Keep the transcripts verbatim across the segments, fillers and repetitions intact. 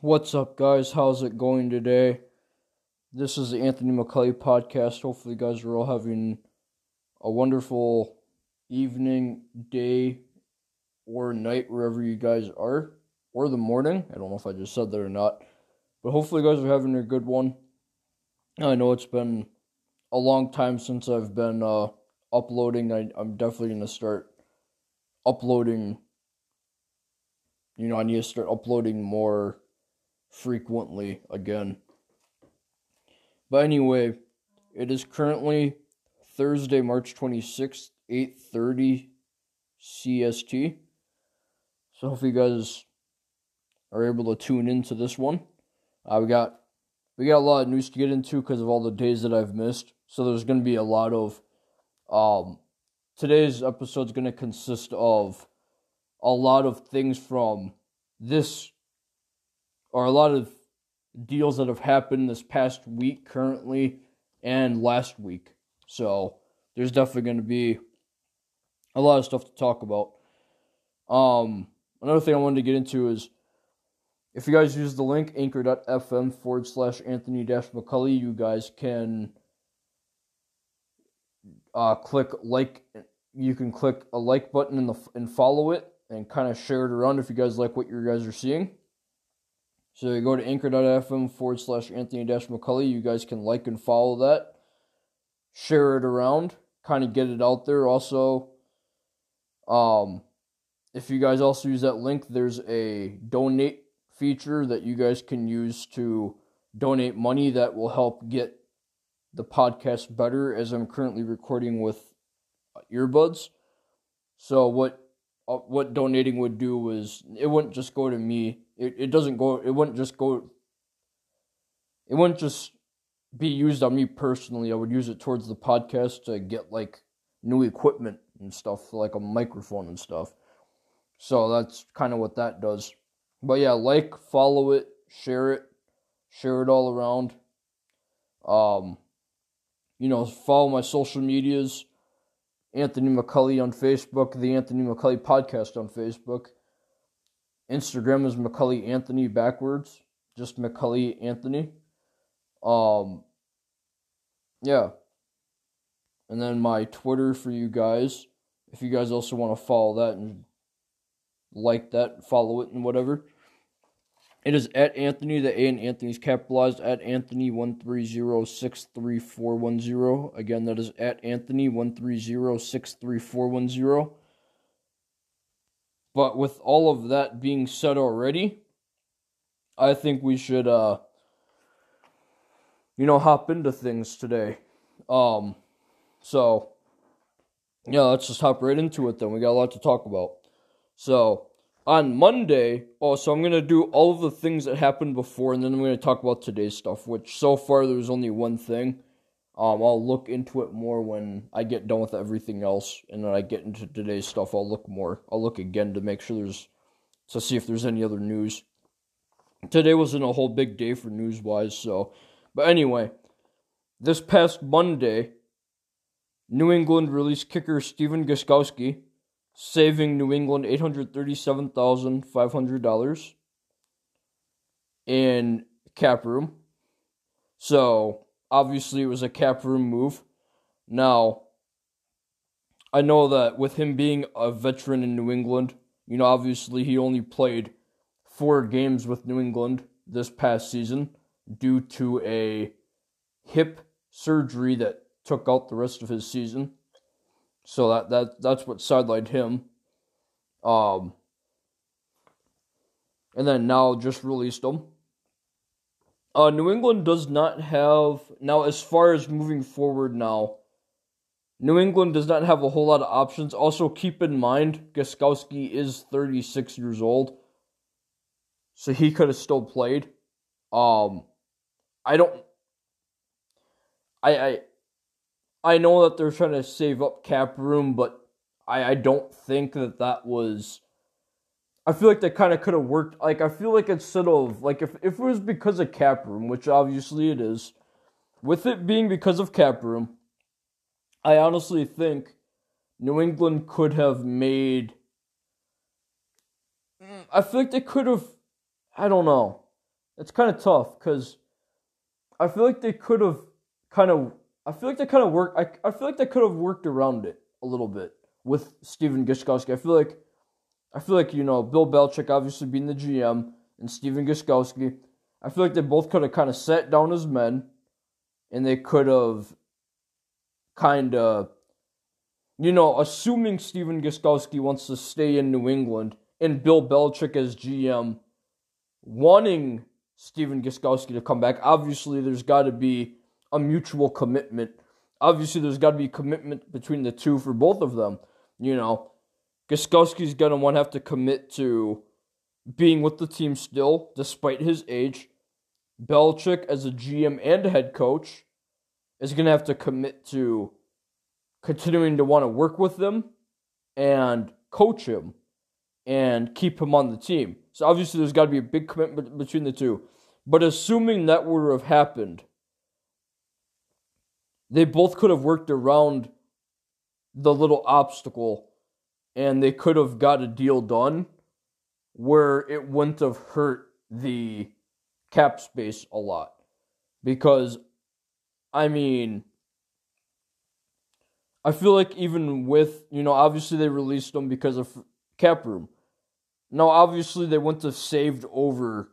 What's up, guys? How's it going today? This is the Anthony McCauley podcast. Hopefully you guys are all having a wonderful evening, day, or night, wherever you guys are, or the morning. I don't know if I just said that or not, but hopefully you guys are having a good one. I know it's been a long time since I've been uh, uploading. I, I'm definitely going to start uploading. You know, I need to start uploading more frequently again. But anyway, it is currently Thursday, March twenty-sixth, eight thirty C S T. So hopefully you guys are able to tune into this one. Uh, we got we got a lot of news to get into because of all the days that I've missed. So there's going to be a lot of um today's episode's going to consist of a lot of things from this, or a lot of deals that have happened this past week currently and last week. So there's definitely going to be a lot of stuff to talk about. Um, another thing I wanted to get into is if you guys use the link anchor.fm forward slash Anthony dash McCauley, you guys can uh, click like. You can click a like button in the and follow it and kind of share it around if you guys like what you guys are seeing. So you go to anchor.fm forward slash Anthony dash McCauley. You guys can like and follow that. Share it around. Kind of get it out there. Also, um, if you guys also use that link, there's a donate feature that you guys can use to donate money that will help get the podcast better, as I'm currently recording with earbuds. So what uh, what donating would do was it wouldn't just go to me. It it doesn't go. It wouldn't just go. It wouldn't just be used on me personally. I would use it towards the podcast to get like new equipment and stuff, like a microphone and stuff. So that's kind of what that does. But yeah, like, follow it, share it, share it all around. Um, you know, follow my social medias. Anthony McCauley on Facebook, the Anthony McCauley Podcast on Facebook. Instagram is McCauley Anthony backwards, just McCauley Anthony. Um, yeah. And then my Twitter for you guys, if you guys also want to follow that and like that, follow it and whatever. It is at Anthony, the A in Anthony is capitalized, at Anthony one three zero six three four one zero. Again, that is at Anthony one three zero six three four one zero. But with all of that being said already, I think we should, uh, you know, hop into things today. Um, so, yeah, let's just hop right into it then. We got a lot to talk about. So, on Monday, oh, so I'm going to do all of the things that happened before, and then I'm going to talk about today's stuff, which so far there's only one thing. Um, I'll look into it more when I get done with everything else, and then I get into today's stuff, I'll look more. I'll look again to make sure there's, to see if there's any other news. Today wasn't a whole big day for news-wise, so. But anyway, this past Monday, New England released kicker Stephen Gostkowski, saving New England eight hundred thirty-seven thousand five hundred dollars in cap room. So, obviously, it was a cap room move. Now, I know that with him being a veteran in New England, you know, obviously, he only played four games with New England this past season due to a hip surgery that took out the rest of his season. So that, that that's what sidelined him. Um, and then now just released him. Uh, New England does not have... Now, as far as moving forward now, New England does not have a whole lot of options. Also, keep in mind, Gostkowski is thirty-six years old. So he could have still played. Um, I don't... I... I I know that they're trying to save up cap room, but I, I don't think that that was... I feel like they kind of could have worked... Like, I feel like instead of... Like, if, if it was because of cap room, which obviously it is, with it being because of cap room, I honestly think New England could have made... I feel like they could have... I don't know. it's kind of tough because I feel like they could have kind of I feel like they kind of worked I I feel like they could have worked around it a little bit with Stephen Gostkowski. I feel like I feel like you know Bill Belichick obviously being the G M and Stephen Gostkowski. I feel like they both could have kind of sat down as men, and they could have kind of, you know, assuming Stephen Gostkowski wants to stay in New England and Bill Belichick as G M wanting Stephen Gostkowski to come back, obviously there's got to be a mutual commitment. Obviously there's got to be commitment between the two for both of them. You know, Gostkowski's going to want to have to commit to being with the team still, despite his age. Belichick, as a G M and a head coach, is going to have to commit to continuing to want to work with them and coach him and keep him on the team. So obviously there's got to be a big commitment between the two. But assuming that would have happened, they both could have worked around the little obstacle and they could have got a deal done where it wouldn't have hurt the cap space a lot. Because, I mean, I feel like even with, you know, obviously they released them because of cap room. Now, obviously they wouldn't have saved over,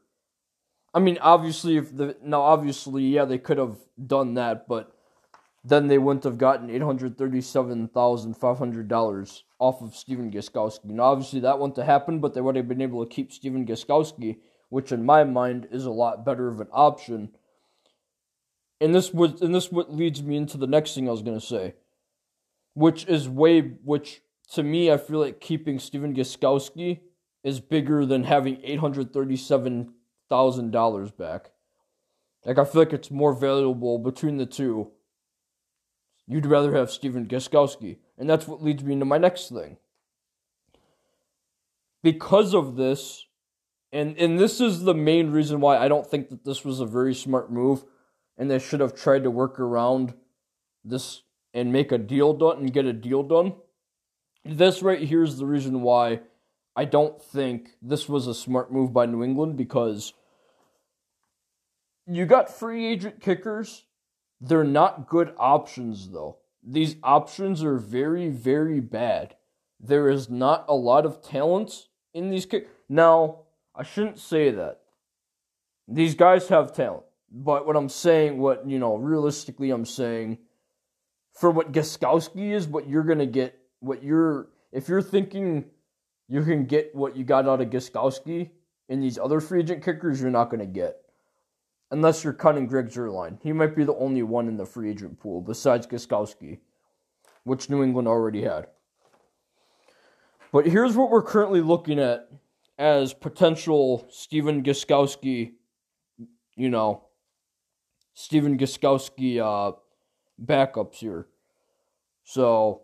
I mean, obviously, if the now, obviously, yeah, they could have done that, but then they wouldn't have gotten eight hundred thirty-seven thousand five hundred dollars off of Stephen Gostkowski. Now, obviously, that wouldn't have happened, but they would have been able to keep Stephen Gostkowski, which in my mind is a lot better of an option. And this was, and this what leads me into the next thing I was going to say, which is way, which to me, I feel like keeping Stephen Gostkowski is bigger than having eight hundred thirty-seven thousand dollars back. Like, I feel like it's more valuable between the two. You'd rather have Stephen Gostkowski. And that's what leads me into my next thing. Because of this, and, and this is the main reason why I don't think that this was a very smart move, and they should have tried to work around this and make a deal done and get a deal done. This right here is the reason why I don't think this was a smart move by New England, because you got free agent kickers. They're not good options, though. These options are very, very bad. There is not a lot of talent in these kickers. Now, I shouldn't say that. These guys have talent. But what I'm saying, what, you know, realistically I'm saying, for what Gostkowski is, what you're going to get, what you're, if you're thinking you can get what you got out of Gostkowski and these other free agent kickers, you're not going to get. Unless you're cutting Greg Zuerlein. He might be the only one in the free agent pool besides Gostkowski, which New England already had. But here's what we're currently looking at as potential Stephen Gostkowski, you know, Stephen Gostkowski uh, backups here. So,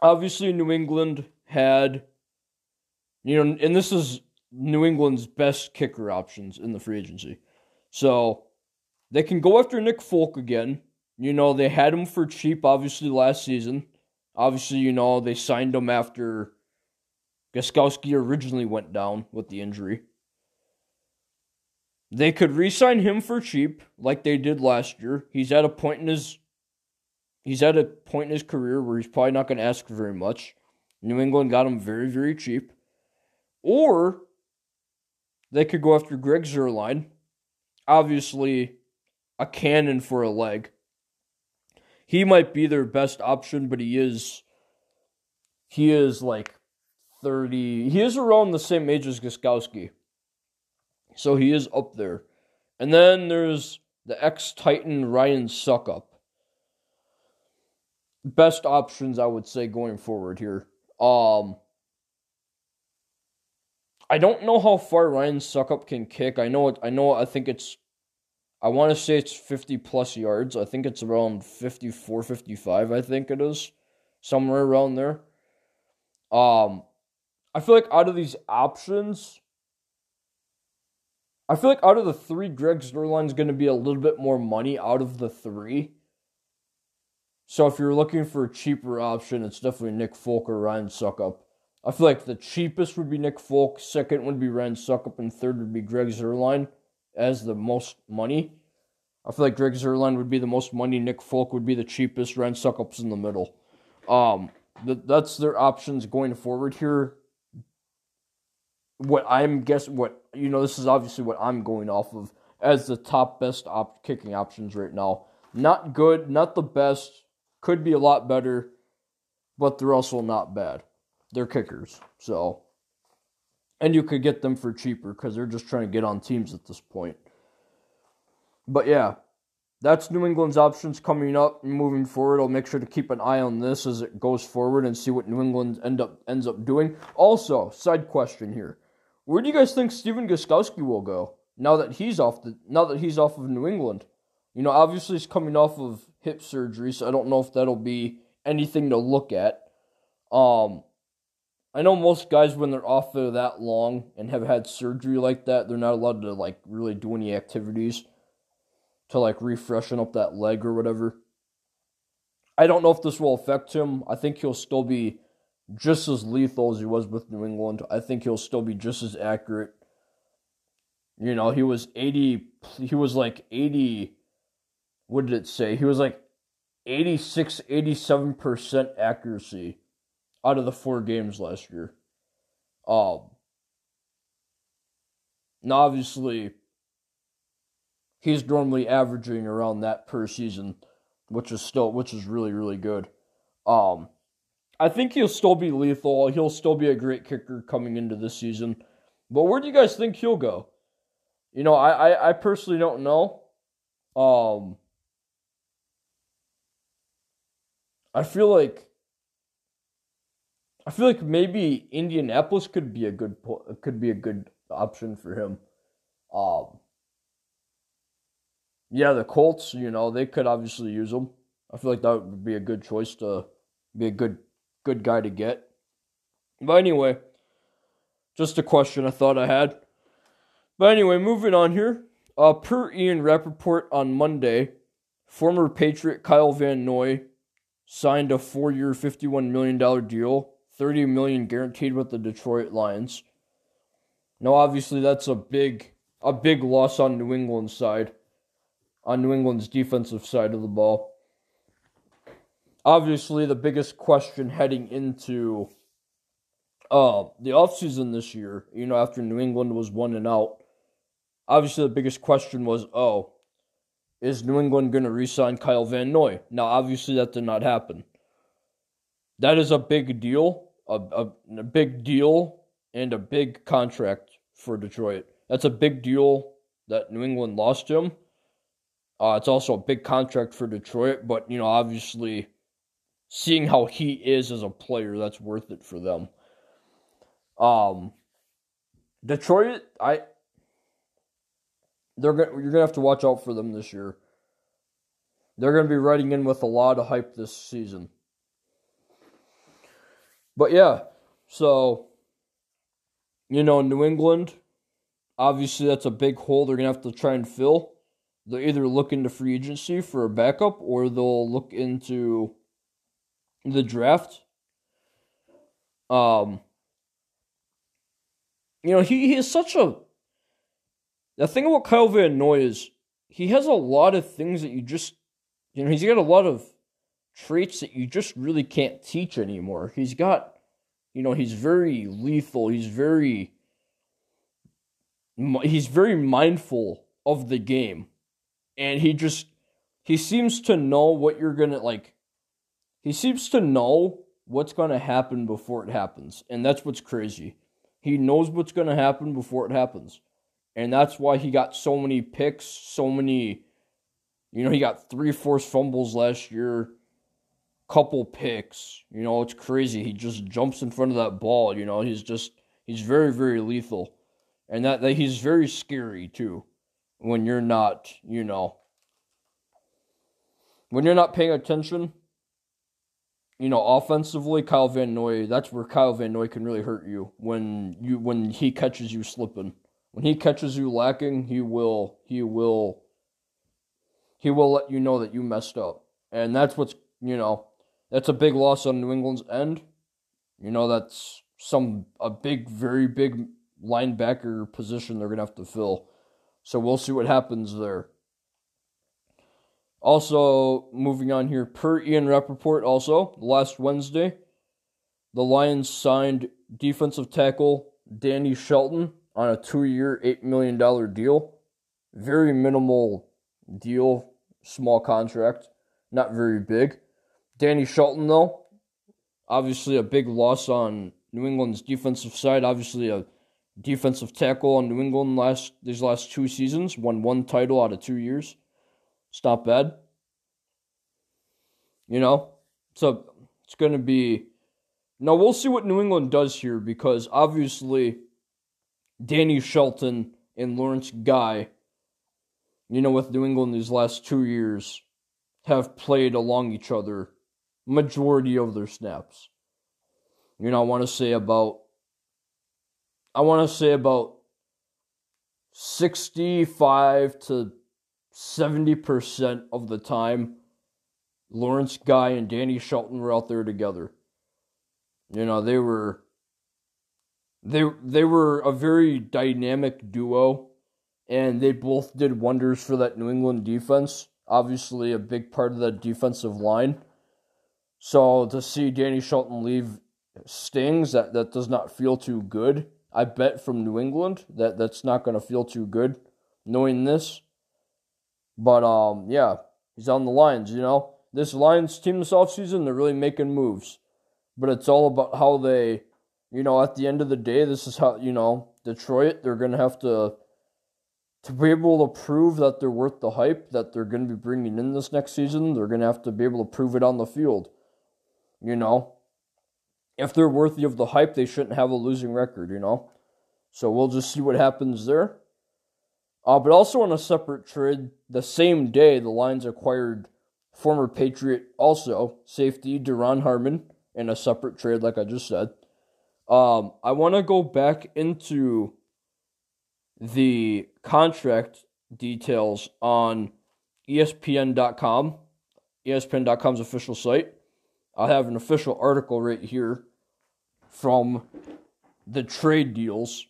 obviously New England had, you know, and this is New England's best kicker options in the free agency. So, they can go after Nick Folk again. You know, they had him for cheap, obviously, last season. Obviously, you know, they signed him after Gostkowski originally went down with the injury. They could re-sign him for cheap, like they did last year. He's at a point in his, he's at a point in his career where he's probably not going to ask for very much. New England got him very, very cheap. Or they could go after Greg Zuerlein, obviously a cannon for a leg. He might be their best option, but he is, he is like thirty. He is around the same age as Gostkowski. So he is up there. And then there's the ex-Titan Ryan Succop. Best options, I would say, going forward here. Um, I don't know how far Ryan Succop can kick. I know, it, I know, I think it's, I want to say it's fifty-plus yards. I think it's around fifty-four, fifty-five, I think it is. Somewhere around there. Um, I feel like out of these options, I feel like out of the three, Greg Zuerlein's going to be a little bit more money out of the three. So if you're looking for a cheaper option, it's definitely Nick Folk or Ryan Succop. I feel like the cheapest would be Nick Folk, second would be Ryan Succop, and third would be Greg Zuerlein as the most money. I feel like Greg Zuerlein would be the most money, Nick Folk would be the cheapest, Ryan Succop's in the middle. Um, th- that's their options going forward here. What I'm guessing, what, you know, this is obviously what I'm going off of as the top best op- kicking options right now. Not good, not the best, could be a lot better, but they're also not bad. They're kickers, so. And you could get them for cheaper because they're just trying to get on teams at this point. But yeah, that's New England's options coming up and moving forward. I'll make sure to keep an eye on this as it goes forward and see what New England end up ends up doing. Also, side question here. Where do you guys think Stephen Gostkowski will go now that he's off the now that he's off of New England? You know, obviously he's coming off of hip surgery, so I don't know if that'll be anything to look at. Um I know most guys, when they're off there that long and have had surgery like that, they're not allowed to, like, really do any activities to, like, refreshen up that leg or whatever. I don't know if this will affect him. I think he'll still be just as lethal as he was with New England. I think he'll still be just as accurate. You know, he was eighty, he was like eighty, what did it say? He was like eighty-six, eighty-seven percent accuracy out of the four games last year. Um, now, obviously, he's normally averaging around that per season, which is still, which is really, really good. Um, I think he'll still be lethal. He'll still be a great kicker coming into this season. But where do you guys think he'll go? You know, I, I, I personally don't know. Um, I feel like I feel like maybe Indianapolis could be a good could be a good option for him. Um, yeah, the Colts, you know, they could obviously use him. I feel like that would be a good choice to be a good good guy to get. But anyway, just a question I thought I had. But anyway, moving on here. Uh, per Ian Rapoport on Monday, former Patriot Kyle Van Noy signed a four-year, fifty-one million dollars deal. thirty million dollars guaranteed with the Detroit Lions. Now, obviously, that's a big a big loss on New England's side, on New England's defensive side of the ball. Obviously, the biggest question heading into uh, the offseason this year, you know, after New England was one and out, obviously the biggest question was, oh, is New England going to re-sign Kyle Van Noy? Now, obviously, that did not happen. That is a big deal, a, a, a big deal, and a big contract for Detroit. That's a big deal that New England lost him. Uh, it's also a big contract for Detroit, but, you know, obviously, seeing how he is as a player, that's worth it for them. Um, Detroit, I, they're gonna, you're gonna have to watch out for them this year. They're gonna be riding in with a lot of hype this season. But yeah, so, you know, New England, obviously that's a big hole they're going to have to try and fill. They'll either look into free agency for a backup or they'll look into the draft. Um, you know, he, he is such a... The thing about Kyle Van Noy is he has a lot of things that you just... You know, he's got a lot of traits that you just really can't teach anymore. He's got, you know, he's very lethal. He's very, he's very mindful of the game. And he just, he seems to know what you're going to, like, he seems to know what's going to happen before it happens. And that's what's crazy. He knows what's going to happen before it happens. And that's why he got so many picks, so many, you know, he got three forced fumbles last year. Couple picks, you know, it's crazy. He just jumps in front of that ball, you know, he's just, he's very, very lethal. And that, that he's very scary, too, when you're not, you know, when you're not paying attention, you know, offensively, Kyle Van Noy, that's where Kyle Van Noy can really hurt you, when you, when he catches you slipping. When he catches you lacking, he will, he will, he will let you know that you messed up. And that's what's, you know, that's a big loss on New England's end. You know, that's some a big, very big linebacker position they're going to have to fill. So we'll see what happens there. Also, moving on here, per Ian Rapoport also, last Wednesday, the Lions signed defensive tackle Danny Shelton on a two-year, eight million dollars deal. Very minimal deal, small contract, not very big. Danny Shelton, though, obviously a big loss on New England's defensive side. Obviously a defensive tackle on New England last these last two seasons. Won one title out of two years. It's not bad. You know, so it's going to be... Now, we'll see what New England does here because, obviously, Danny Shelton and Lawrence Guy, you know, with New England these last two years, have played along each other majority of their snaps. You know, I want to say about, I want to say about sixty-five to seventy percent of the time, Lawrence Guy and Danny Shelton were out there together. You know, they were, they, they were a very dynamic duo, and they both did wonders for that New England defense. Obviously, a big part of that defensive line. So to see Danny Shelton leave stings, that, that does not feel too good. I bet from New England that that's not going to feel too good, knowing this. But um, yeah, he's on the Lions. You know, this Lions team this offseason, they're really making moves. But it's all about how they, you know, at the end of the day, this is how, you know, Detroit, they're going to have to. To be able to prove that they're worth the hype that they're going to be bringing in this next season, they're going to have to be able to prove it on the field. You know? If they're worthy of the hype, they shouldn't have a losing record, you know? So we'll just see what happens there. Uh, but also on a separate trade, the same day, the Lions acquired former Patriot, also, safety, Duron Harmon, in a separate trade, like I just said. Um, I want to go back into the contract details on E S P N dot com, E S P N dot com's official site. I have an official article right here from the trade deals.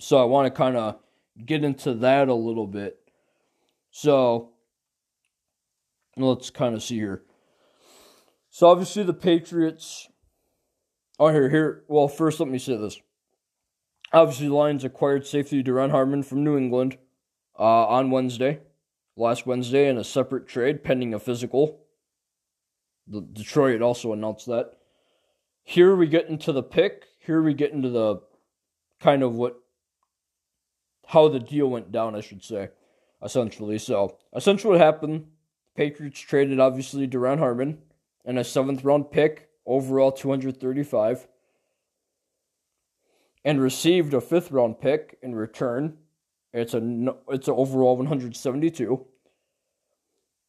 So I want to kind of get into that a little bit. So let's kind of see here. So obviously the Patriots... Oh, here, here. Well, first let me say this. Obviously, the Lions acquired safety Duron Harmon from New England uh, on Wednesday, last Wednesday, in a separate trade pending a physical. The Detroit also announced that. Here we get into the pick. Here we get into the kind of what, how the deal went down, I should say, essentially. So, essentially what happened, Patriots traded, obviously, Duron Harmon and a seventh round pick, overall two hundred thirty-five. And received a fifth round pick in return. It's a it's an overall one hundred seventy-two.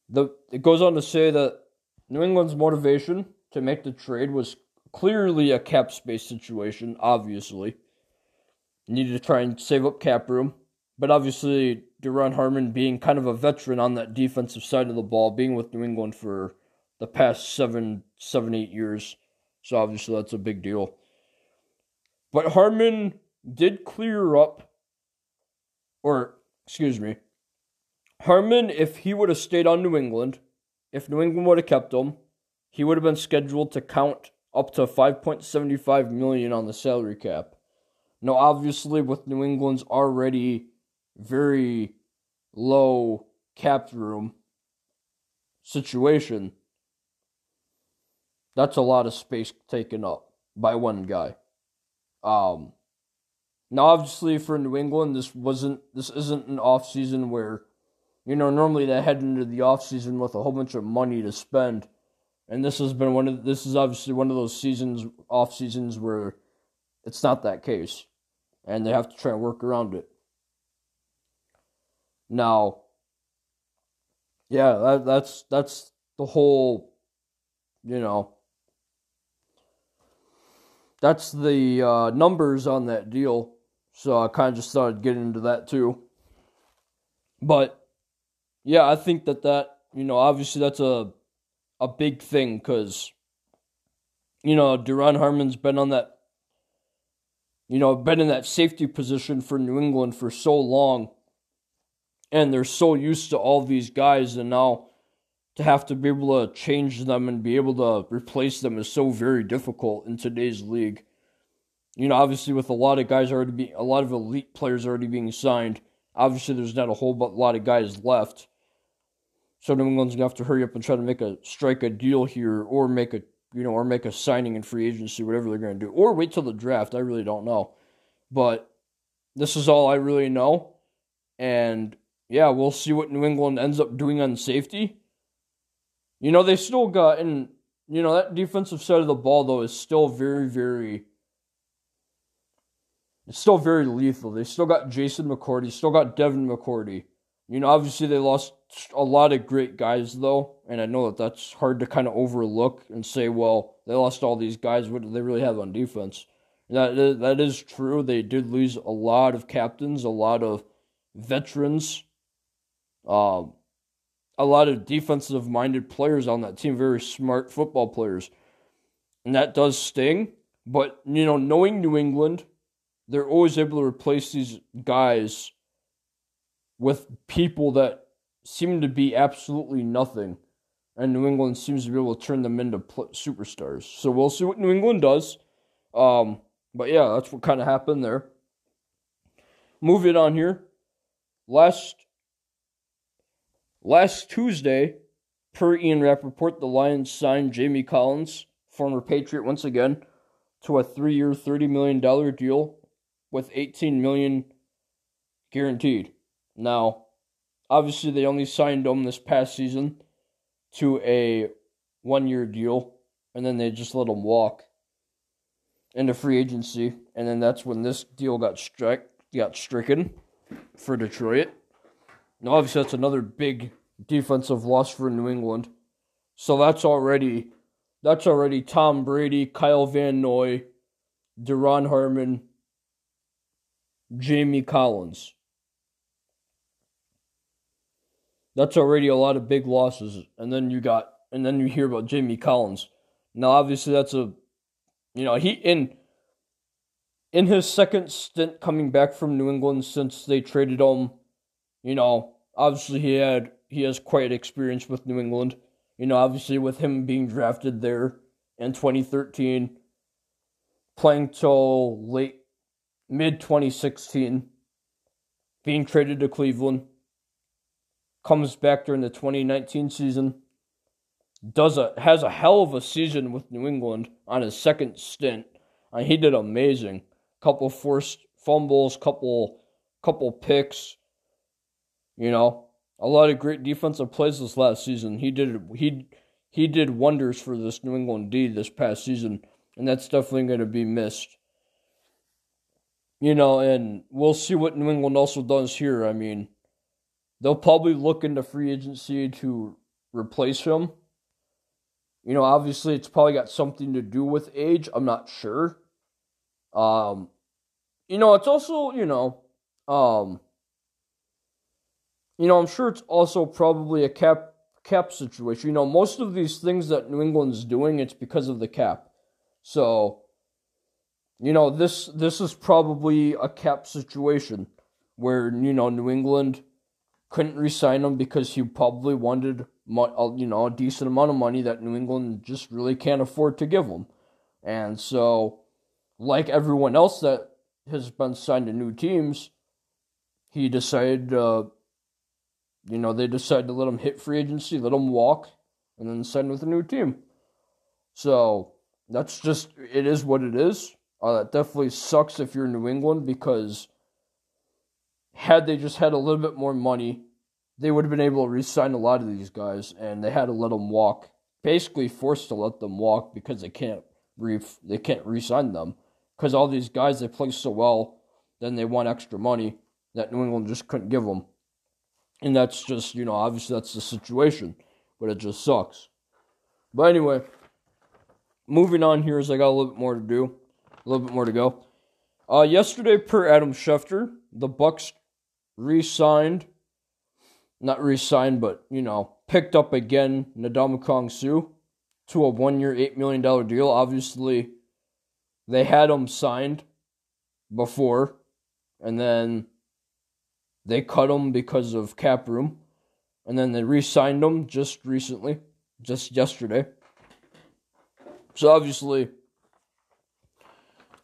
The it goes on to say that New England's motivation to make the trade was clearly a cap space situation. Obviously, needed to try and save up cap room, but obviously Duron Harmon being kind of a veteran on that defensive side of the ball, being with New England for the past seven seven eight years, so obviously that's a big deal. But Harmon did clear up, or, excuse me, Harmon, if he would have stayed on New England, if New England would have kept him, he would have been scheduled to count up to five point seven five million dollars on the salary cap. Now, obviously, with New England's already very low cap room situation, that's a lot of space taken up by one guy. Um, now, obviously, for New England, this wasn't this isn't an off season where, you know, normally they head into the off season with a whole bunch of money to spend, and this has been one of this is obviously one of those seasons off seasons where it's not that case, and they have to try and work around it. Now, yeah, that, that's that's the whole, you know. That's the uh, numbers on that deal, so I kind of just thought I'd get into that too. But, yeah, I think that that, you know, obviously that's a a big thing because, you know, Duron Harmon's been on that you know, been in that safety position for New England for so long, and they're so used to all these guys, and now to have to be able to change them and be able to replace them is so very difficult in today's league. You know, obviously with a lot of guys already being, a lot of elite players already being signed, obviously there's not a whole lot of guys left. So New England's going to have to hurry up and try to make a, strike a deal here, or make a, you know, or make a signing in free agency, whatever they're going to do, or wait till the draft. I really don't know, but this is all I really know. And yeah, we'll see what New England ends up doing on safety. You know, they still got, and you know, that defensive side of the ball though is still very, very, it's still very lethal. They still got Jason McCourty, still got Devin McCourty. You know, obviously they lost a lot of great guys, though, and I know that that's hard to kind of overlook and say, well, they lost all these guys. What do they really have on defense? That is, that is true. They did lose a lot of captains, a lot of veterans, um, a lot of defensive-minded players on that team, very smart football players. And that does sting, but, you know, knowing New England, they're always able to replace these guys with people that seem to be absolutely nothing, and New England seems to be able to turn them into pl- superstars. So we'll see what New England does. Um, but yeah, that's what kind of happened there. Moving on here. Last, last Tuesday, per Ian Rapoport, the Lions signed Jamie Collins, former Patriot once again, to a three-year, thirty million dollars deal with eighteen million dollars guaranteed. Now, obviously, they only signed him this past season to a one-year deal, and then they just let him walk into free agency, and then that's when this deal got stri- got stricken for Detroit. Now, obviously, that's another big defensive loss for New England. So that's already that's already Tom Brady, Kyle Van Noy, Duron Harmon, Jamie Collins. That's already a lot of big losses, and then you got, and then you hear about Jamie Collins. Now, obviously, that's a, you know, he in in his second stint coming back from New England since they traded him. You know, obviously he had he has quite experience with New England. You know, obviously with him being drafted there in twenty thirteen, playing till late mid twenty sixteen, being traded to Cleveland. Comes back during the twenty nineteen season, does a has a hell of a season with New England on his second stint, and he did amazing. Couple forced fumbles, couple couple picks, you know, a lot of great defensive plays this last season. He did he he did wonders for this New England D this past season, and that's definitely going to be missed. You know, and we'll see what New England also does here. I mean, they'll probably look into free agency to replace him. You know, obviously, it's probably got something to do with age. I'm not sure. Um, you know, it's also, you know, um, you know, I'm sure it's also probably a cap cap situation. You know, most of these things that New England's doing, it's because of the cap. So, you know, this this is probably a cap situation where, you know, New England couldn't re-sign him because he probably wanted, you know, a decent amount of money that New England just really can't afford to give him. And so, like everyone else that has been signed to new teams, he decided, uh, you know, they decided to let him hit free agency, let him walk, and then sign with a new team. So, that's just, it is what it is. Uh, that definitely sucks if you're New England, because had they just had a little bit more money, they would have been able to re-sign a lot of these guys, and they had to let them walk. Basically forced to let them walk because they can't re they can't re-sign them. Because all these guys, they play so well, then they want extra money that New England just couldn't give them. And that's just, you know, obviously that's the situation, but it just sucks. But anyway, moving on here, as I got a little bit more to do, a little bit more to go. Uh, yesterday, per Adam Schefter, the Bucs re-signed, not re-signed, but, you know, picked up again Ndamukong Suh to a one-year, eight million dollars deal. Obviously, they had him signed before, and then they cut him because of cap room, and then they re-signed him just recently, just yesterday. So obviously,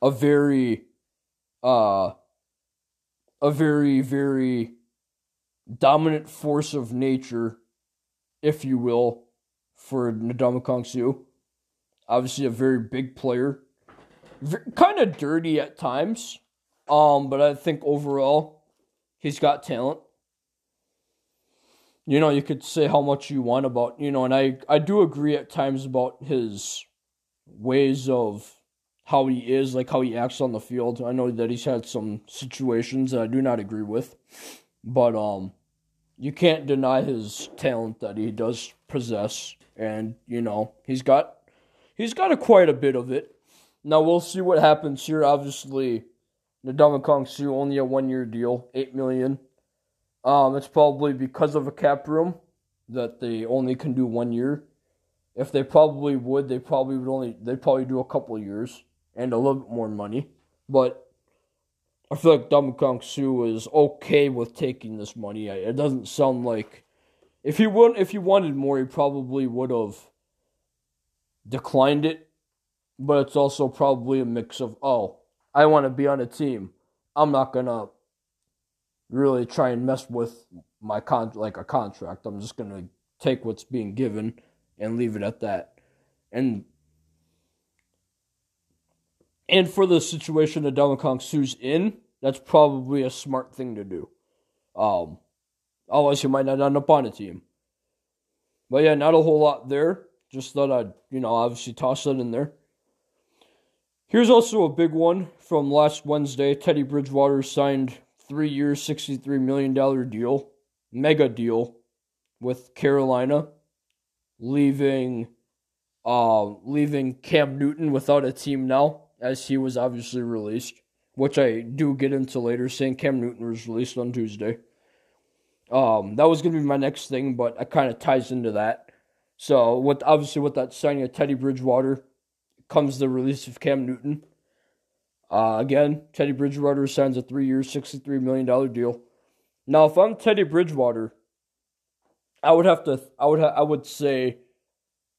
a very, uh, a very, very dominant force of nature, if you will, for Ndamukong Suh. Obviously a very big player. Very, kind of dirty at times, um, but I think overall, he's got talent. You know, you could say how much you want about, you know, and I, I do agree at times about his ways of how he is, like how he acts on the field. I know that he's had some situations that I do not agree with, but um, you can't deny his talent that he does possess, and, you know, he's got he's got a, quite a bit of it. Now, we'll see what happens here. Obviously, Ndamukong Suh, only a one-year deal, eight million dollars. Um, it's probably because of a cap room that they only can do one year. If they probably would, they probably would only they probably do a couple of years and a little bit more money. But I feel like Ndamukong Suh is okay with taking this money. It doesn't sound like if he would if he wanted more, he probably would have declined it. But it's also probably a mix of, oh, I want to be on a team. I'm not gonna really try and mess with my con like a contract. I'm just gonna take what's being given and leave it at that. And and for the situation that Ndamukong Suh's in, that's probably a smart thing to do. Um, otherwise he might not end up on a team. But yeah, not a whole lot there. Just thought I'd, you know, obviously toss that in there. Here's also a big one from last Wednesday. Teddy Bridgewater signed three years, sixty-three million dollars deal, mega deal with Carolina, leaving uh, leaving Cam Newton without a team now, as he was obviously released, which I do get into later, saying Cam Newton was released on Tuesday. Um, that was going to be my next thing, but it kind of ties into that. So with obviously with that signing of Teddy Bridgewater comes the release of Cam Newton. Uh, again, Teddy Bridgewater signs a three-year, sixty-three million dollars deal. Now, if I'm Teddy Bridgewater, I would have to, I would, ha- I would say,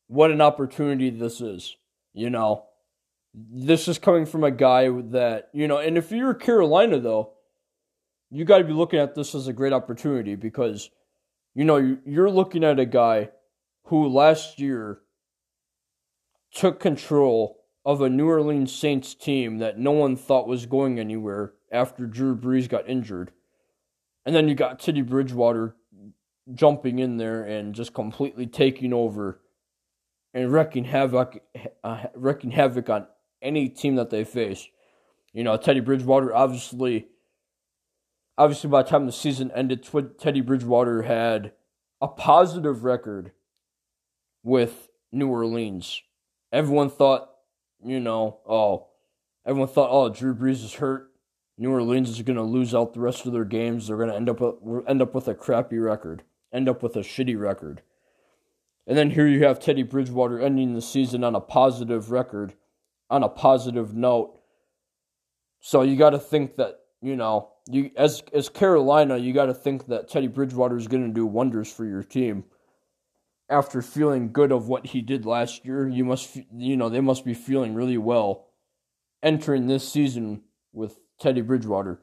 what an opportunity this is. You know, this is coming from a guy that, you know, and if you're Carolina though, you got to be looking at this as a great opportunity because, you know, you're looking at a guy who last year took control of a New Orleans Saints team that no one thought was going anywhere after Drew Brees got injured. And then you got Teddy Bridgewater jumping in there and just completely taking over and wrecking havoc, uh, wrecking havoc on any team that they face. You know, Teddy Bridgewater, obviously, obviously by the time the season ended, Teddy Bridgewater had a positive record with New Orleans. Everyone thought, You know, oh, everyone thought, oh, Drew Brees is hurt. New Orleans is going to lose out the rest of their games. They're going to end up with, end up with a crappy record, end up with a shitty record. And then here you have Teddy Bridgewater ending the season on a positive record, on a positive note. So you got to think that, you know, you as as Carolina, you got to think that Teddy Bridgewater is going to do wonders for your team. After feeling good of what he did last year, you must, you know, they must be feeling really well entering this season with Teddy Bridgewater.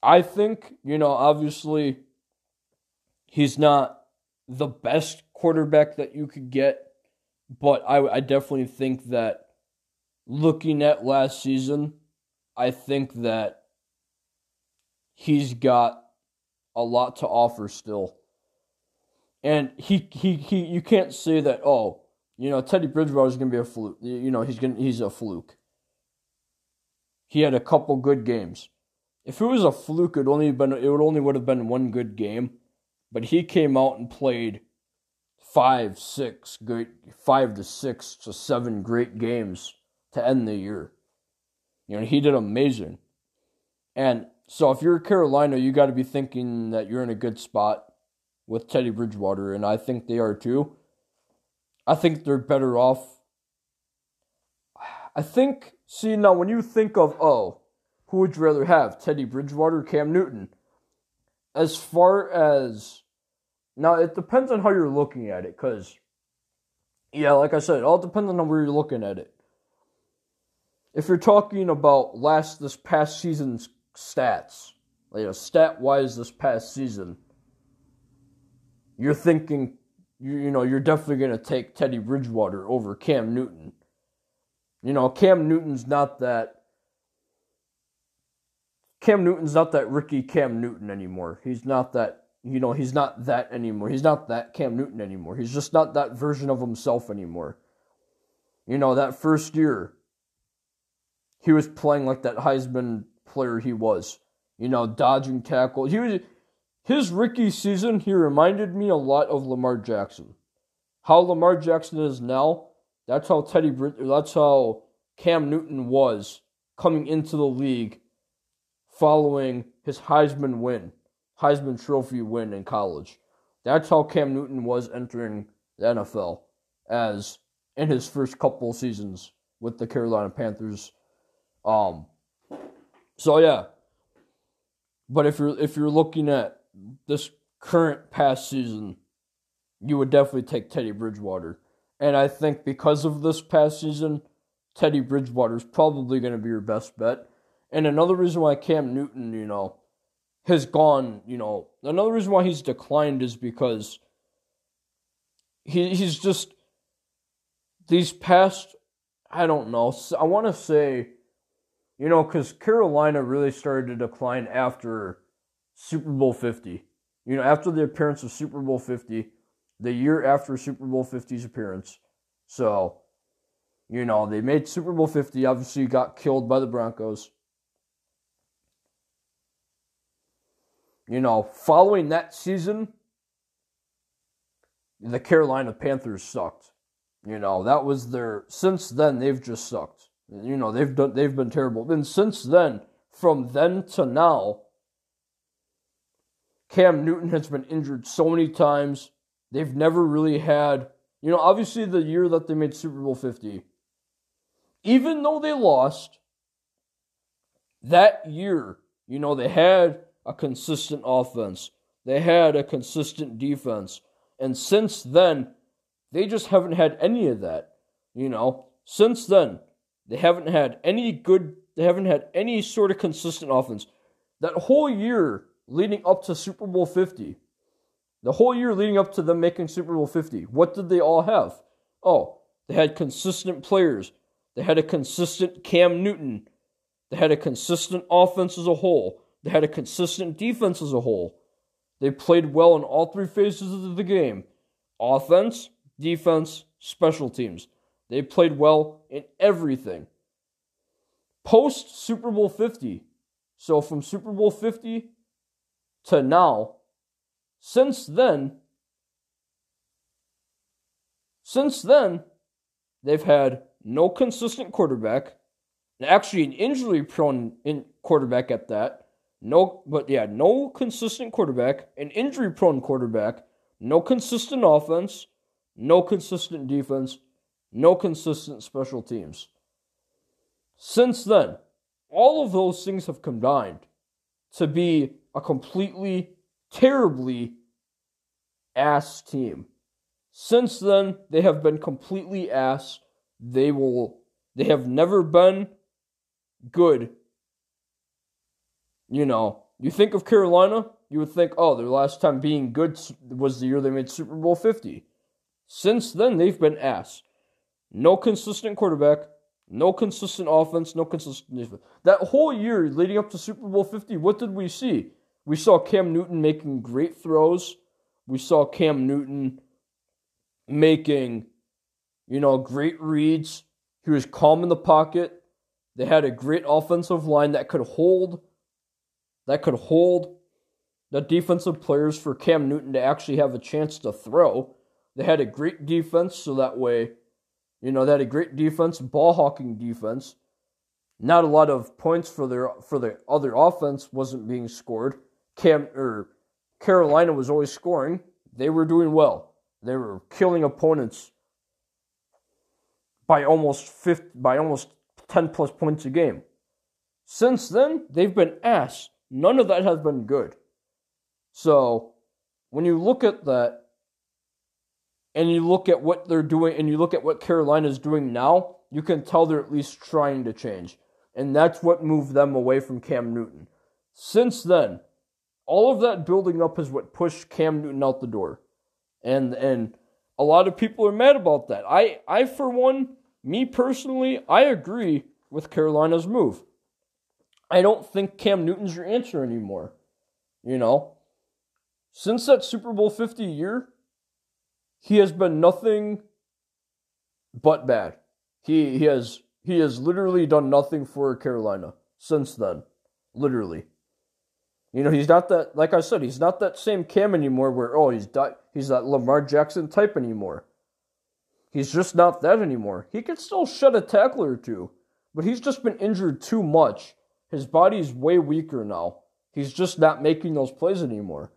I think, you know, obviously he's not the best quarterback that you could get, but I, I definitely think that looking at last season, I think that he's got a lot to offer still. And he, he, he, you can't say that, oh, you know, Teddy Bridgewater is going to be a fluke. You know, he's going he's a fluke. He had a couple good games. If it was a fluke, it only been it would only would have been one good game, but he came out and played five, six great, five to six to seven great games to end the year. You know, he did amazing. And so, if you're Carolina, you got to be thinking that you're in a good spot with Teddy Bridgewater, and I think they are too. I think they're better off. I think See, now when you think of, oh, who would you rather have, Teddy Bridgewater or Cam Newton? As far as... Now, it depends on how you're looking at it, because... Yeah, like I said, it all depends on where you're looking at it. If you're talking about last this past season's stats, you know, stat-wise this past season, you're thinking, you, you know, you're definitely going to take Teddy Bridgewater over Cam Newton. You know, Cam Newton's not that, Cam Newton's not that Ricky Cam Newton anymore. He's not that, you know, he's not that anymore. He's not that Cam Newton anymore. He's just not that version of himself anymore. You know, that first year, he was playing like that Heisman player he was. You know, dodging tackle. He was, his rookie season, he reminded me a lot of Lamar Jackson. How Lamar Jackson is now, that's how Teddy Brid- that's how Cam Newton was coming into the league following his Heisman win, Heisman Trophy win in college. That's how Cam Newton was entering the N F L as in his first couple seasons with the Carolina Panthers. Um, so yeah, but if you're, if you're looking at this current past season, you would definitely take Teddy Bridgewater. And I think because of this past season, Teddy Bridgewater is probably going to be your best bet. And another reason why Cam Newton, you know, has gone, you know, another reason why he's declined is because he he's just, these past, I don't know, I want to say... You know, because Carolina really started to decline after Super Bowl fifty. You know, after the appearance of Super Bowl fifty, the year after Super Bowl fifty's appearance. So, you know, they made Super Bowl fifty, obviously got killed by the Broncos. You know, following that season, the Carolina Panthers sucked. You know, that was their... Since then, they've just sucked. You know, they've done, they've been terrible. And since then, from then to now, Cam Newton has been injured so many times. They've never really had, you know, obviously the year that they made Super Bowl fifty, even though they lost, that year, you know, they had a consistent offense. They had a consistent defense. And since then, they just haven't had any of that, you know. Since then, They haven't had any good, they haven't had any sort of consistent offense. That whole year leading up to Super Bowl fifty, the whole year leading up to them making Super Bowl fifty, what did they all have? Oh, they had consistent players. They had a consistent Cam Newton. They had a consistent offense as a whole. They had a consistent defense as a whole. They played well in all three phases of the game. Offense, defense, special teams. They played well in everything. Post Super Bowl fifty, so from Super Bowl fifty to now, since then, since then, they've had no consistent quarterback, and actually an injury-prone in quarterback at that. No, but yeah, no consistent quarterback, an injury-prone quarterback, no consistent offense, no consistent defense. No consistent special teams. Since then, all of those things have combined to be a completely, terribly ass team. Since then, they have been completely ass. They will. They have never been good. You know, you think of Carolina, you would think, oh, their last time being good was the year they made Super Bowl fifty. Since then, they've been ass. No consistent quarterback, no consistent offense, no consistent defense. That whole year leading up to Super Bowl fifty, what did we see? We saw Cam Newton making great throws. We saw Cam Newton making, you know, great reads. He was calm in the pocket. They had a great offensive line that could hold, that could hold the defensive players for Cam Newton to actually have a chance to throw. They had a great defense, so that way... You know, they had a great defense, ball-hawking defense. Not a lot of points for their for the other offense wasn't being scored. Cam or Carolina was always scoring. They were doing well. They were killing opponents by almost fifty, by almost ten plus points a game. Since then, they've been ass. None of that has been good. So, when you look at that, and you look at what they're doing, and you look at what Carolina's doing now, you can tell they're at least trying to change. And that's what moved them away from Cam Newton. Since then, all of that building up is what pushed Cam Newton out the door. And and a lot of people are mad about that. I, I for one, me personally, I agree with Carolina's move. I don't think Cam Newton's your answer anymore. You know? Since that Super Bowl fifty year, he has been nothing but bad. He he has he has literally done nothing for Carolina since then. Literally. You know, he's not that, like I said, he's not that same Cam anymore where, oh, he's di- he's that Lamar Jackson type anymore. He's just not that anymore. He can still shed a tackle or two, but he's just been injured too much. His body's way weaker now. He's just not making those plays anymore.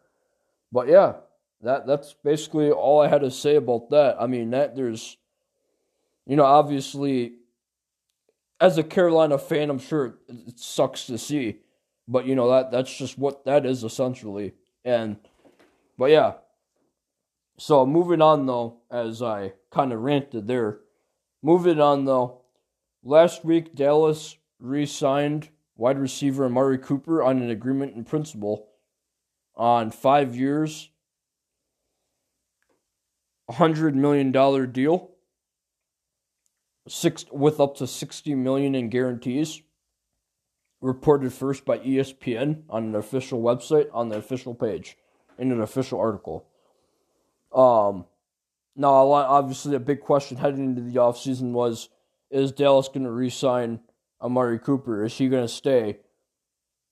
But yeah, that that's basically all I had to say about that. I mean, that there's, you know, obviously, as a Carolina fan, I'm sure it sucks to see. But, you know, that that's just what that is, essentially. And, but yeah. So, moving on, though, as I kind of ranted there. Moving on, though. Last week, Dallas re-signed wide receiver Amari Cooper on an agreement in principle on five years, one hundred million dollars deal, six with up to sixty million dollars in guarantees. Reported first by E S P N on an official website, on the official page, in an official article. Um, now, a lot, obviously, a big question heading into the offseason was, is Dallas going to re-sign Amari Cooper? Is he going to stay?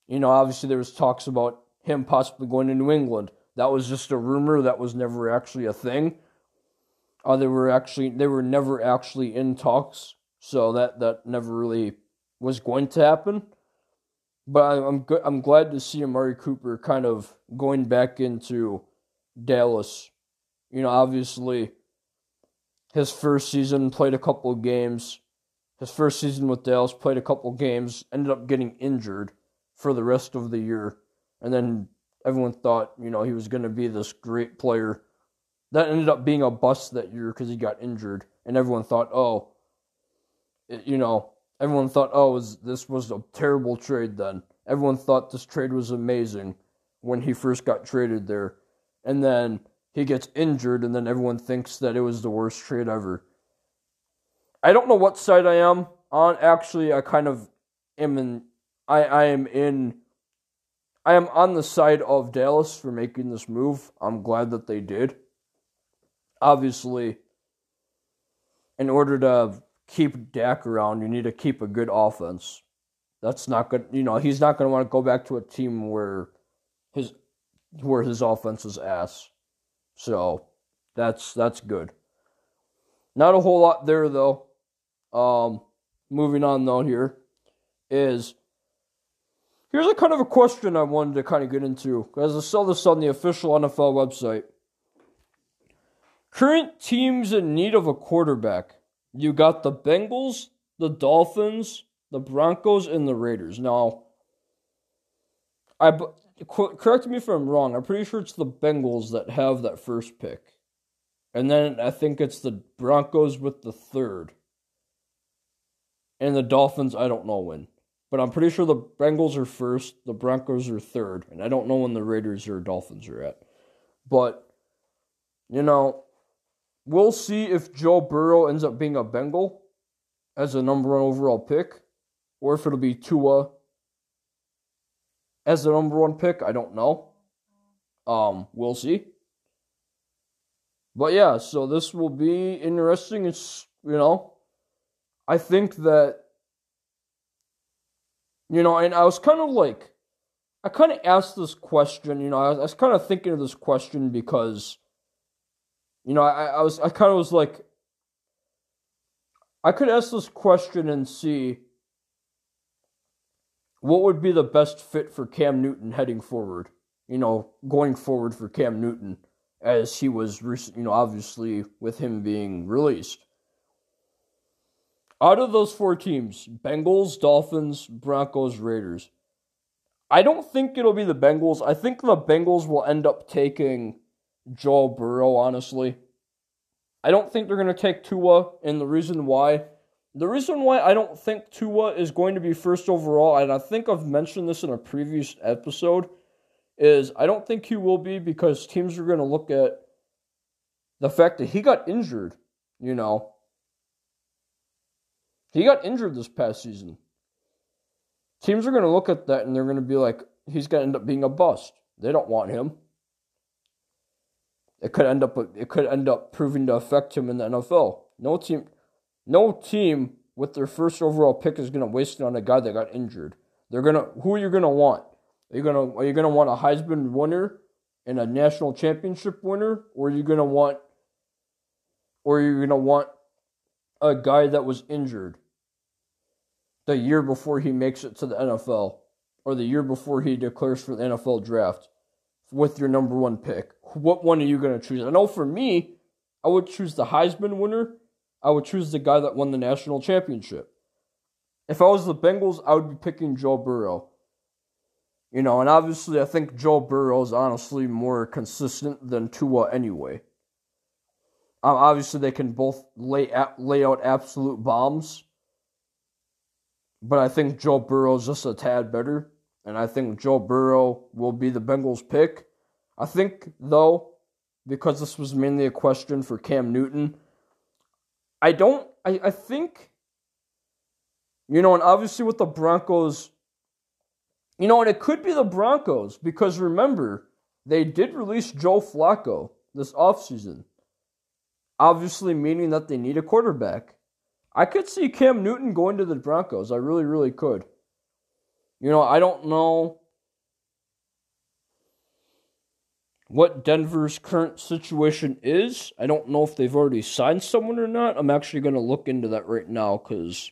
You know, obviously, there was talks about him possibly going to New England. That was just a rumor. That was never actually a thing. Uh, they were actually they were never actually in talks, so that, that never really was going to happen. But I'm I'm glad to see Amari Cooper kind of going back into Dallas. You know, obviously, his first season played a couple of games. His first season with Dallas played a couple of games, ended up getting injured for the rest of the year. And then everyone thought, you know, he was going to be this great player. That ended up being a bust that year because he got injured. And everyone thought, oh, it, you know... Everyone thought, oh, this was a terrible trade then. Everyone thought this trade was amazing when he first got traded there. And then he gets injured, and then everyone thinks that it was the worst trade ever. I don't know what side I am on. Actually, I kind of am in... I, I am in... I am on the side of Dallas for making this move. I'm glad that they did. Obviously, in order to keep Dak around, you need to keep a good offense. That's not good. You know, he's not going to want to go back to a team where his where his offense is ass. So that's that's good. Not a whole lot there though. Um, moving on though, here is here's a kind of a question I wanted to kind of get into because I saw this on the official N F L website. Current teams in need of a quarterback. You got the Bengals, the Dolphins, the Broncos, and the Raiders. Now, I correct me if I'm wrong. I'm pretty sure it's the Bengals that have that first pick. And then I think it's the Broncos with the third. And the Dolphins, I don't know when. But I'm pretty sure the Bengals are first, the Broncos are third. And I don't know when the Raiders or Dolphins are at. But, you know... We'll see if Joe Burrow ends up being a Bengal as a number one overall pick, or if it'll be Tua as the number one pick. I don't know. Um, we'll see. But yeah, so this will be interesting. It's, you know, I think that, you know, and I was kind of like, I kind of asked this question, you know, I was, I was kind of thinking of this question because... You know, I, I was, I kind of was like, I could ask this question and see what would be the best fit for Cam Newton heading forward. You know, going forward for Cam Newton as he was, you know, obviously with him being released. Out of those four teams, Bengals, Dolphins, Broncos, Raiders, I don't think it'll be the Bengals. I think the Bengals will end up taking Joe Burrow, honestly. I don't think they're going to take Tua, and the reason why, the reason why I don't think Tua is going to be first overall, and I think I've mentioned this in a previous episode, is I don't think he will be because teams are going to look at the fact that he got injured, you know. He got injured this past season. Teams are going to look at that and they're going to be like, he's going to end up being a bust. They don't want him. It could end up it could end up proving to affect him in the N F L. No team no team with their first overall pick is going to waste it on a guy that got injured. They're going to who you're going to want? Are you going to are you going to want a Heisman winner and a national championship winner, or are you going to want or are you going to want a guy that was injured the year before he makes it to the N F L, or the year before he declares for the N F L draft with your number one pick? What one are you going to choose? I know for me, I would choose the Heisman winner. I would choose the guy that won the national championship. If I was the Bengals, I would be picking Joe Burrow. You know, and obviously I think Joe Burrow is honestly more consistent than Tua anyway. Um, obviously they can both lay, lay out absolute bombs. But I think Joe Burrow is just a tad better. And I think Joe Burrow will be the Bengals' pick. I think, though, because this was mainly a question for Cam Newton, I don't, I, I think, you know, and obviously with the Broncos, you know, and it could be the Broncos, because remember, they did release Joe Flacco this offseason, obviously meaning that they need a quarterback. I could see Cam Newton going to the Broncos. I really, really could. You know, I don't know what Denver's current situation is. I don't know if they've already signed someone or not. I'm actually going to look into that right now because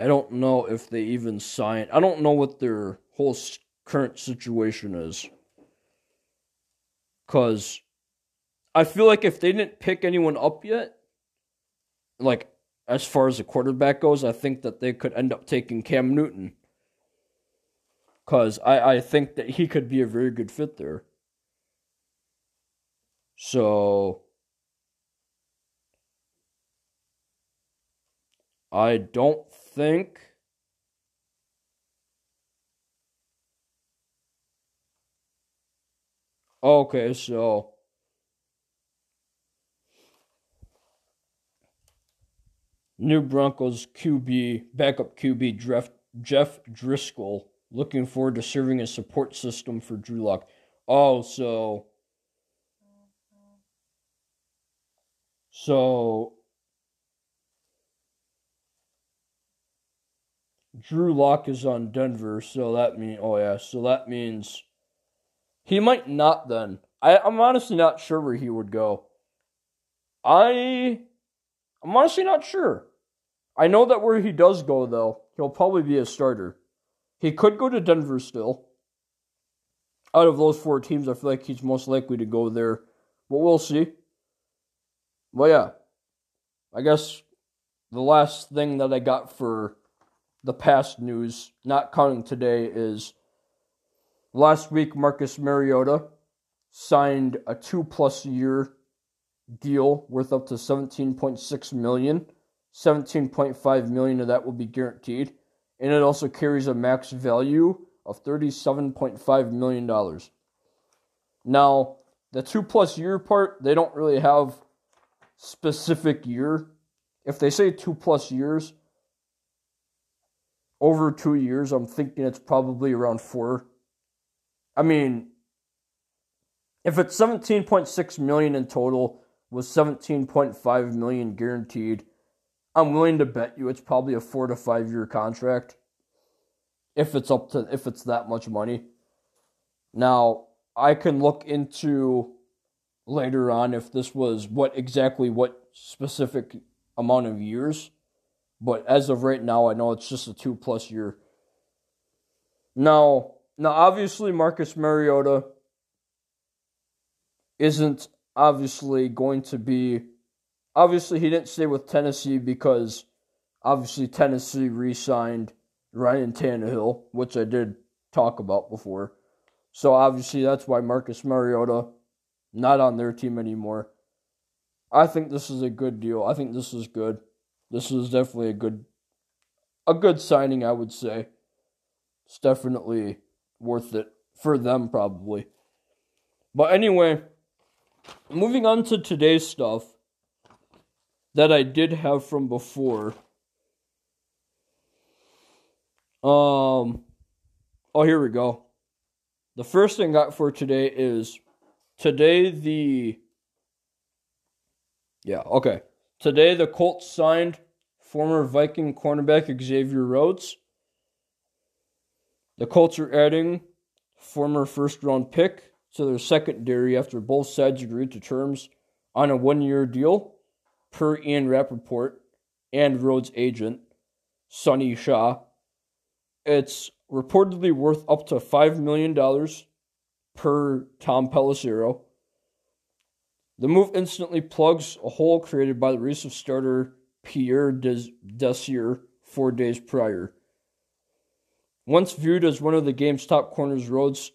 I don't know if they even signed. I don't know what their whole current situation is. Because I feel like if they didn't pick anyone up yet, like, as far as the quarterback goes, I think that they could end up taking Cam Newton. Because I, I think that he could be a very good fit there. So, I don't think... Okay, so... New Broncos Q B, backup Q B, Jeff, Jeff Driscoll, looking forward to serving as support system for Drew Lock. Oh, so... So... Drew Lock is on Denver, so that means... Oh, yeah, so that means... He might not, then. I, I'm honestly not sure where he would go. I... I'm honestly not sure. I know that where he does go, though, he'll probably be a starter. He could go to Denver still. Out of those four teams, I feel like he's most likely to go there. But we'll see. But yeah, I guess the last thing that I got for the past news, not counting today, is last week Marcus Mariota signed a two-plus-year deal worth up to seventeen point six million dollars. seventeen point five million dollars of that will be guaranteed. And it also carries a max value of thirty-seven point five million dollars. Now, the two-plus year part, they don't really have specific year. If they say two-plus years, over two years, I'm thinking it's probably around four. I mean, if it's seventeen point six million dollars in total, was seventeen point five million dollars guaranteed, I'm willing to bet you it's probably a four to five year contract. If it's up to if it's that much money. Now, I can look into later on if this was what exactly what specific amount of years. But as of right now, I know it's just a two plus year. Now, now obviously Marcus Mariota isn't obviously going to be obviously he didn't stay with Tennessee because obviously Tennessee re-signed Ryan Tannehill, which I did talk about before. So obviously that's why Marcus Mariota not on their team anymore. I think this is a good deal. I think this is good. This is definitely a good a good signing, I would say. It's definitely worth it for them, probably. But anyway, moving on to today's stuff that I did have from before. Um, oh, here we go. The first thing I got for today is today the... Yeah, okay. Today the Colts signed former Viking cornerback Xavier Rhodes. The Colts are adding former first-round pick to their secondary after both sides agreed to terms on a one-year deal, per Ian Rapoport and Rhodes' agent, Sonny Shaw. It's reportedly worth up to five million dollars per Tom Pelissero. The move instantly plugs a hole created by the recent starter Pierre Desir four days prior. Once viewed as one of the game's top corners, Rhodes,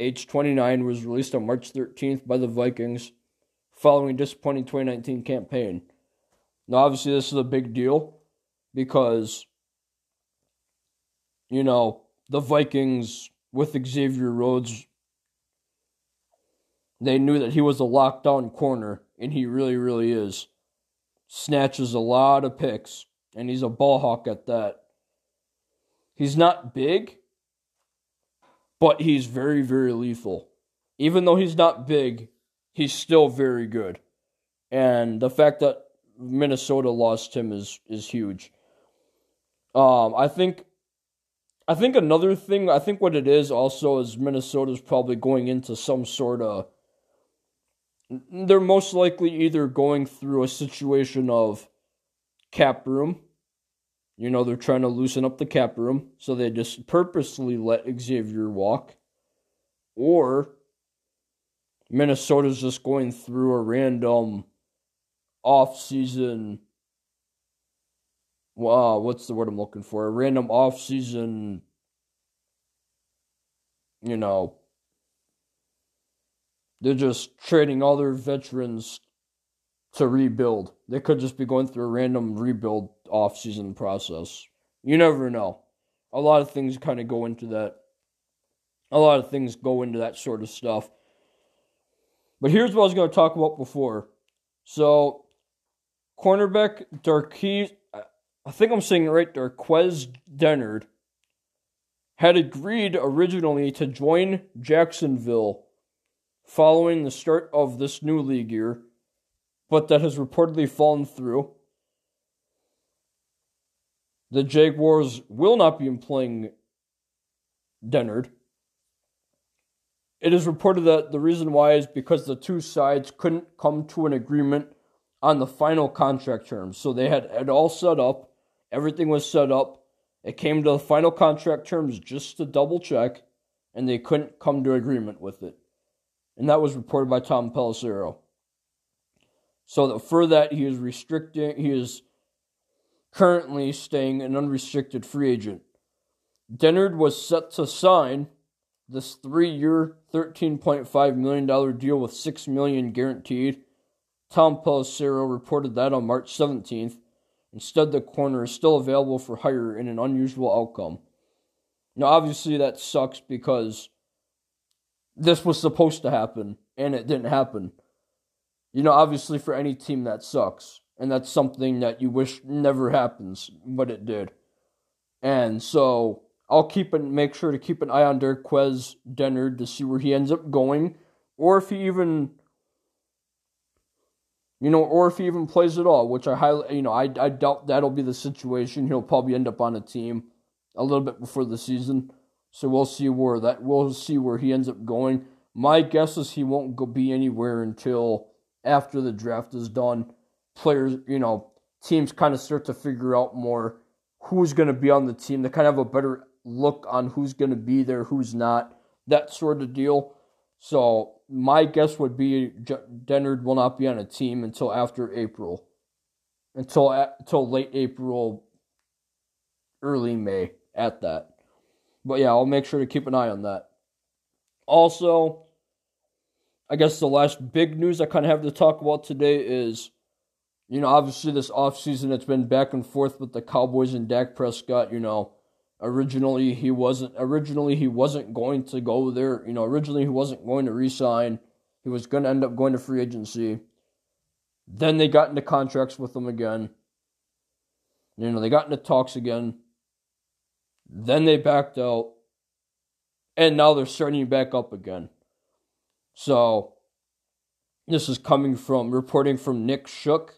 age twenty-nine, was released on March thirteenth by the Vikings following a disappointing twenty nineteen campaign. Now, obviously, this is a big deal because, you know, the Vikings with Xavier Rhodes, they knew that he was a lockdown corner, and he really, really is. Snatches a lot of picks, and he's a ball hawk at that. He's not big, but he's very, very lethal. Even though he's not big, he's still very good. And the fact that Minnesota lost him is is huge. Um, I think I think another thing, I think what it is also is Minnesota's probably going into some sort of... They're most likely either going through a situation of cap room. You know, they're trying to loosen up the cap room, so they just purposely let Xavier walk. Or Minnesota's just going through a random off-season... Wow, what's the word I'm looking for? A random off-season, you know, they're just trading all their veterans to rebuild. They could just be going through a random rebuild off-season process. You never know. A lot of things kind of go into that. A lot of things go into that sort of stuff. But here's what I was going to talk about before. So, cornerback Darqueze... I think I'm saying it right there, Darqueze Dennard had agreed originally to join Jacksonville following the start of this new league year, but that has reportedly fallen through. The Jaguars will not be employing Dennard. It is reported that the reason why is because the two sides couldn't come to an agreement on the final contract terms. So they had it all set up. Everything was set up. It came to the final contract terms just to double check, and they couldn't come to agreement with it. And that was reported by Tom Pelissero. So that for that, he is restricting. He is currently staying an unrestricted free agent. Dennard was set to sign this three-year, thirteen point five million dollars deal with six million dollars guaranteed. Tom Pelissero reported that on March seventeenth. Instead, the corner is still available for hire in an unusual outcome. Now, obviously, that sucks because this was supposed to happen, and it didn't happen. You know, obviously, for any team, that sucks. And that's something that you wish never happens, but it did. And so, I'll keep and make sure to keep an eye on Darqueze Dennard to see where he ends up going, or if he even... You know, or if he even plays at all, which I highly, you know, I I doubt that'll be the situation. He'll probably end up on a team a little bit before the season, so we'll see where that we'll see where he ends up going. My guess is he won't go be anywhere until after the draft is done. Players, you know, teams kind of start to figure out more who's going to be on the team. They kind of have a better look on who's going to be there, who's not, that sort of deal. So my guess would be Dennard will not be on a team until after April. until until late April, early May at that. But yeah, I'll make sure to keep an eye on that. Also, I guess the last big news I kind of have to talk about today is, you know, obviously this offseason it's been back and forth with the Cowboys and Dak Prescott. You know, originally he wasn't originally he wasn't going to go there. You know, originally he wasn't going to re-sign. He was going to end up going to free agency. Then they got into contracts with him again. You know, they got into talks again. Then they backed out. And now they're starting back up again. So, this is coming from, reporting from Nick Shook,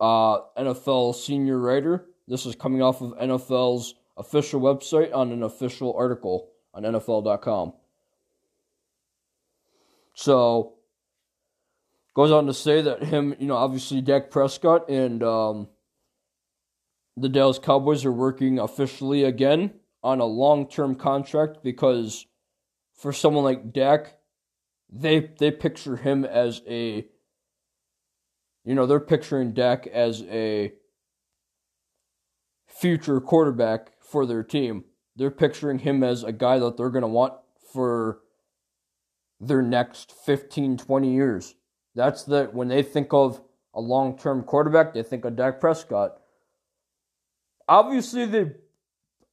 uh, N F L senior writer. This is coming off of N F L's official website on an official article on N F L dot com. So, goes on to say that him, you know, obviously Dak Prescott and um, the Dallas Cowboys are working officially again on a long-term contract because for someone like Dak, They they picture him as a, you know, they're picturing Dak as a future quarterback for their team. They're picturing him as a guy that they're going to want for their next fifteen, twenty years. That's the, when they think of a long-term quarterback, they think of Dak Prescott. Obviously they,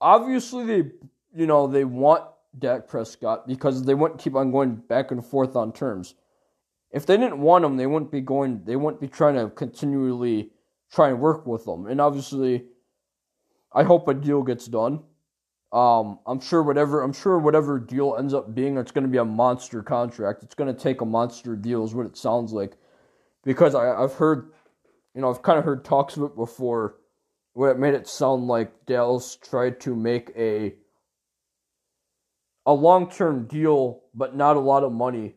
obviously they, you know, they want Dak Prescott because they wouldn't keep on going back and forth on terms. If they didn't want him, they wouldn't be going, they wouldn't be trying to continually try and work with him. And obviously, I hope a deal gets done. Um, I'm sure whatever, I'm sure whatever deal ends up being, it's going to be a monster contract. It's going to take a monster deal is what it sounds like. Because I, I've heard, you know, I've kind of heard talks of it before where it made it sound like Dallas tried to make a A long-term deal, but not a lot of money.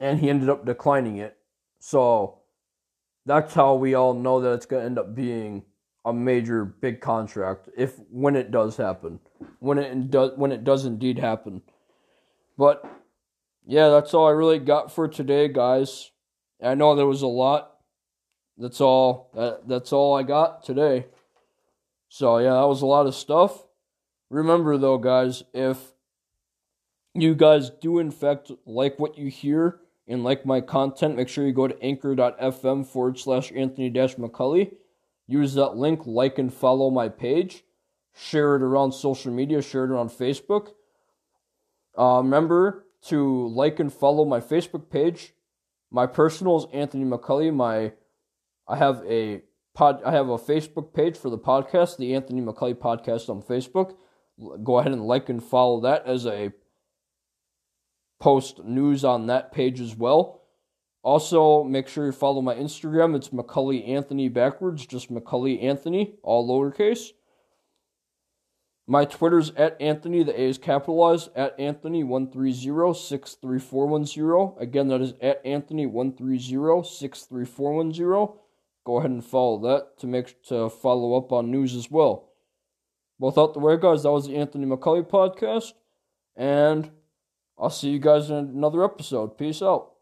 And he ended up declining it. So, that's how we all know that it's going to end up being a major, big contract. If, when it does happen. When it does, when it does indeed happen. But, yeah, that's all I really got for today, guys. I know there was a lot. That's all. That, that's all I got today. So, yeah, that was a lot of stuff. Remember, though, guys, if you guys do, in fact, like what you hear and like my content, make sure you go to anchor.fm forward slash Anthony dash McCauley. Use that link, like and follow my page. Share it around social media. Share it around Facebook. Uh, remember to like and follow my Facebook page. My personal is Anthony McCauley. My, I have a pod, I have a Facebook page for the podcast, the Anthony McCauley Podcast on Facebook. Go ahead and like and follow that as I post news on that page as well. Also, make sure you follow my Instagram. It's McCauley Anthony backwards, just McCauley Anthony, all lowercase. My Twitter's at Anthony, the A is capitalized, at Anthony one three zero six three four one zero. Again, that is at Anthony one three zero six three four one zero. Go ahead and follow that to make to follow up on news as well. Well, without the way, guys, that was the Anthony McCauley Podcast, and I'll see you guys in another episode. Peace out.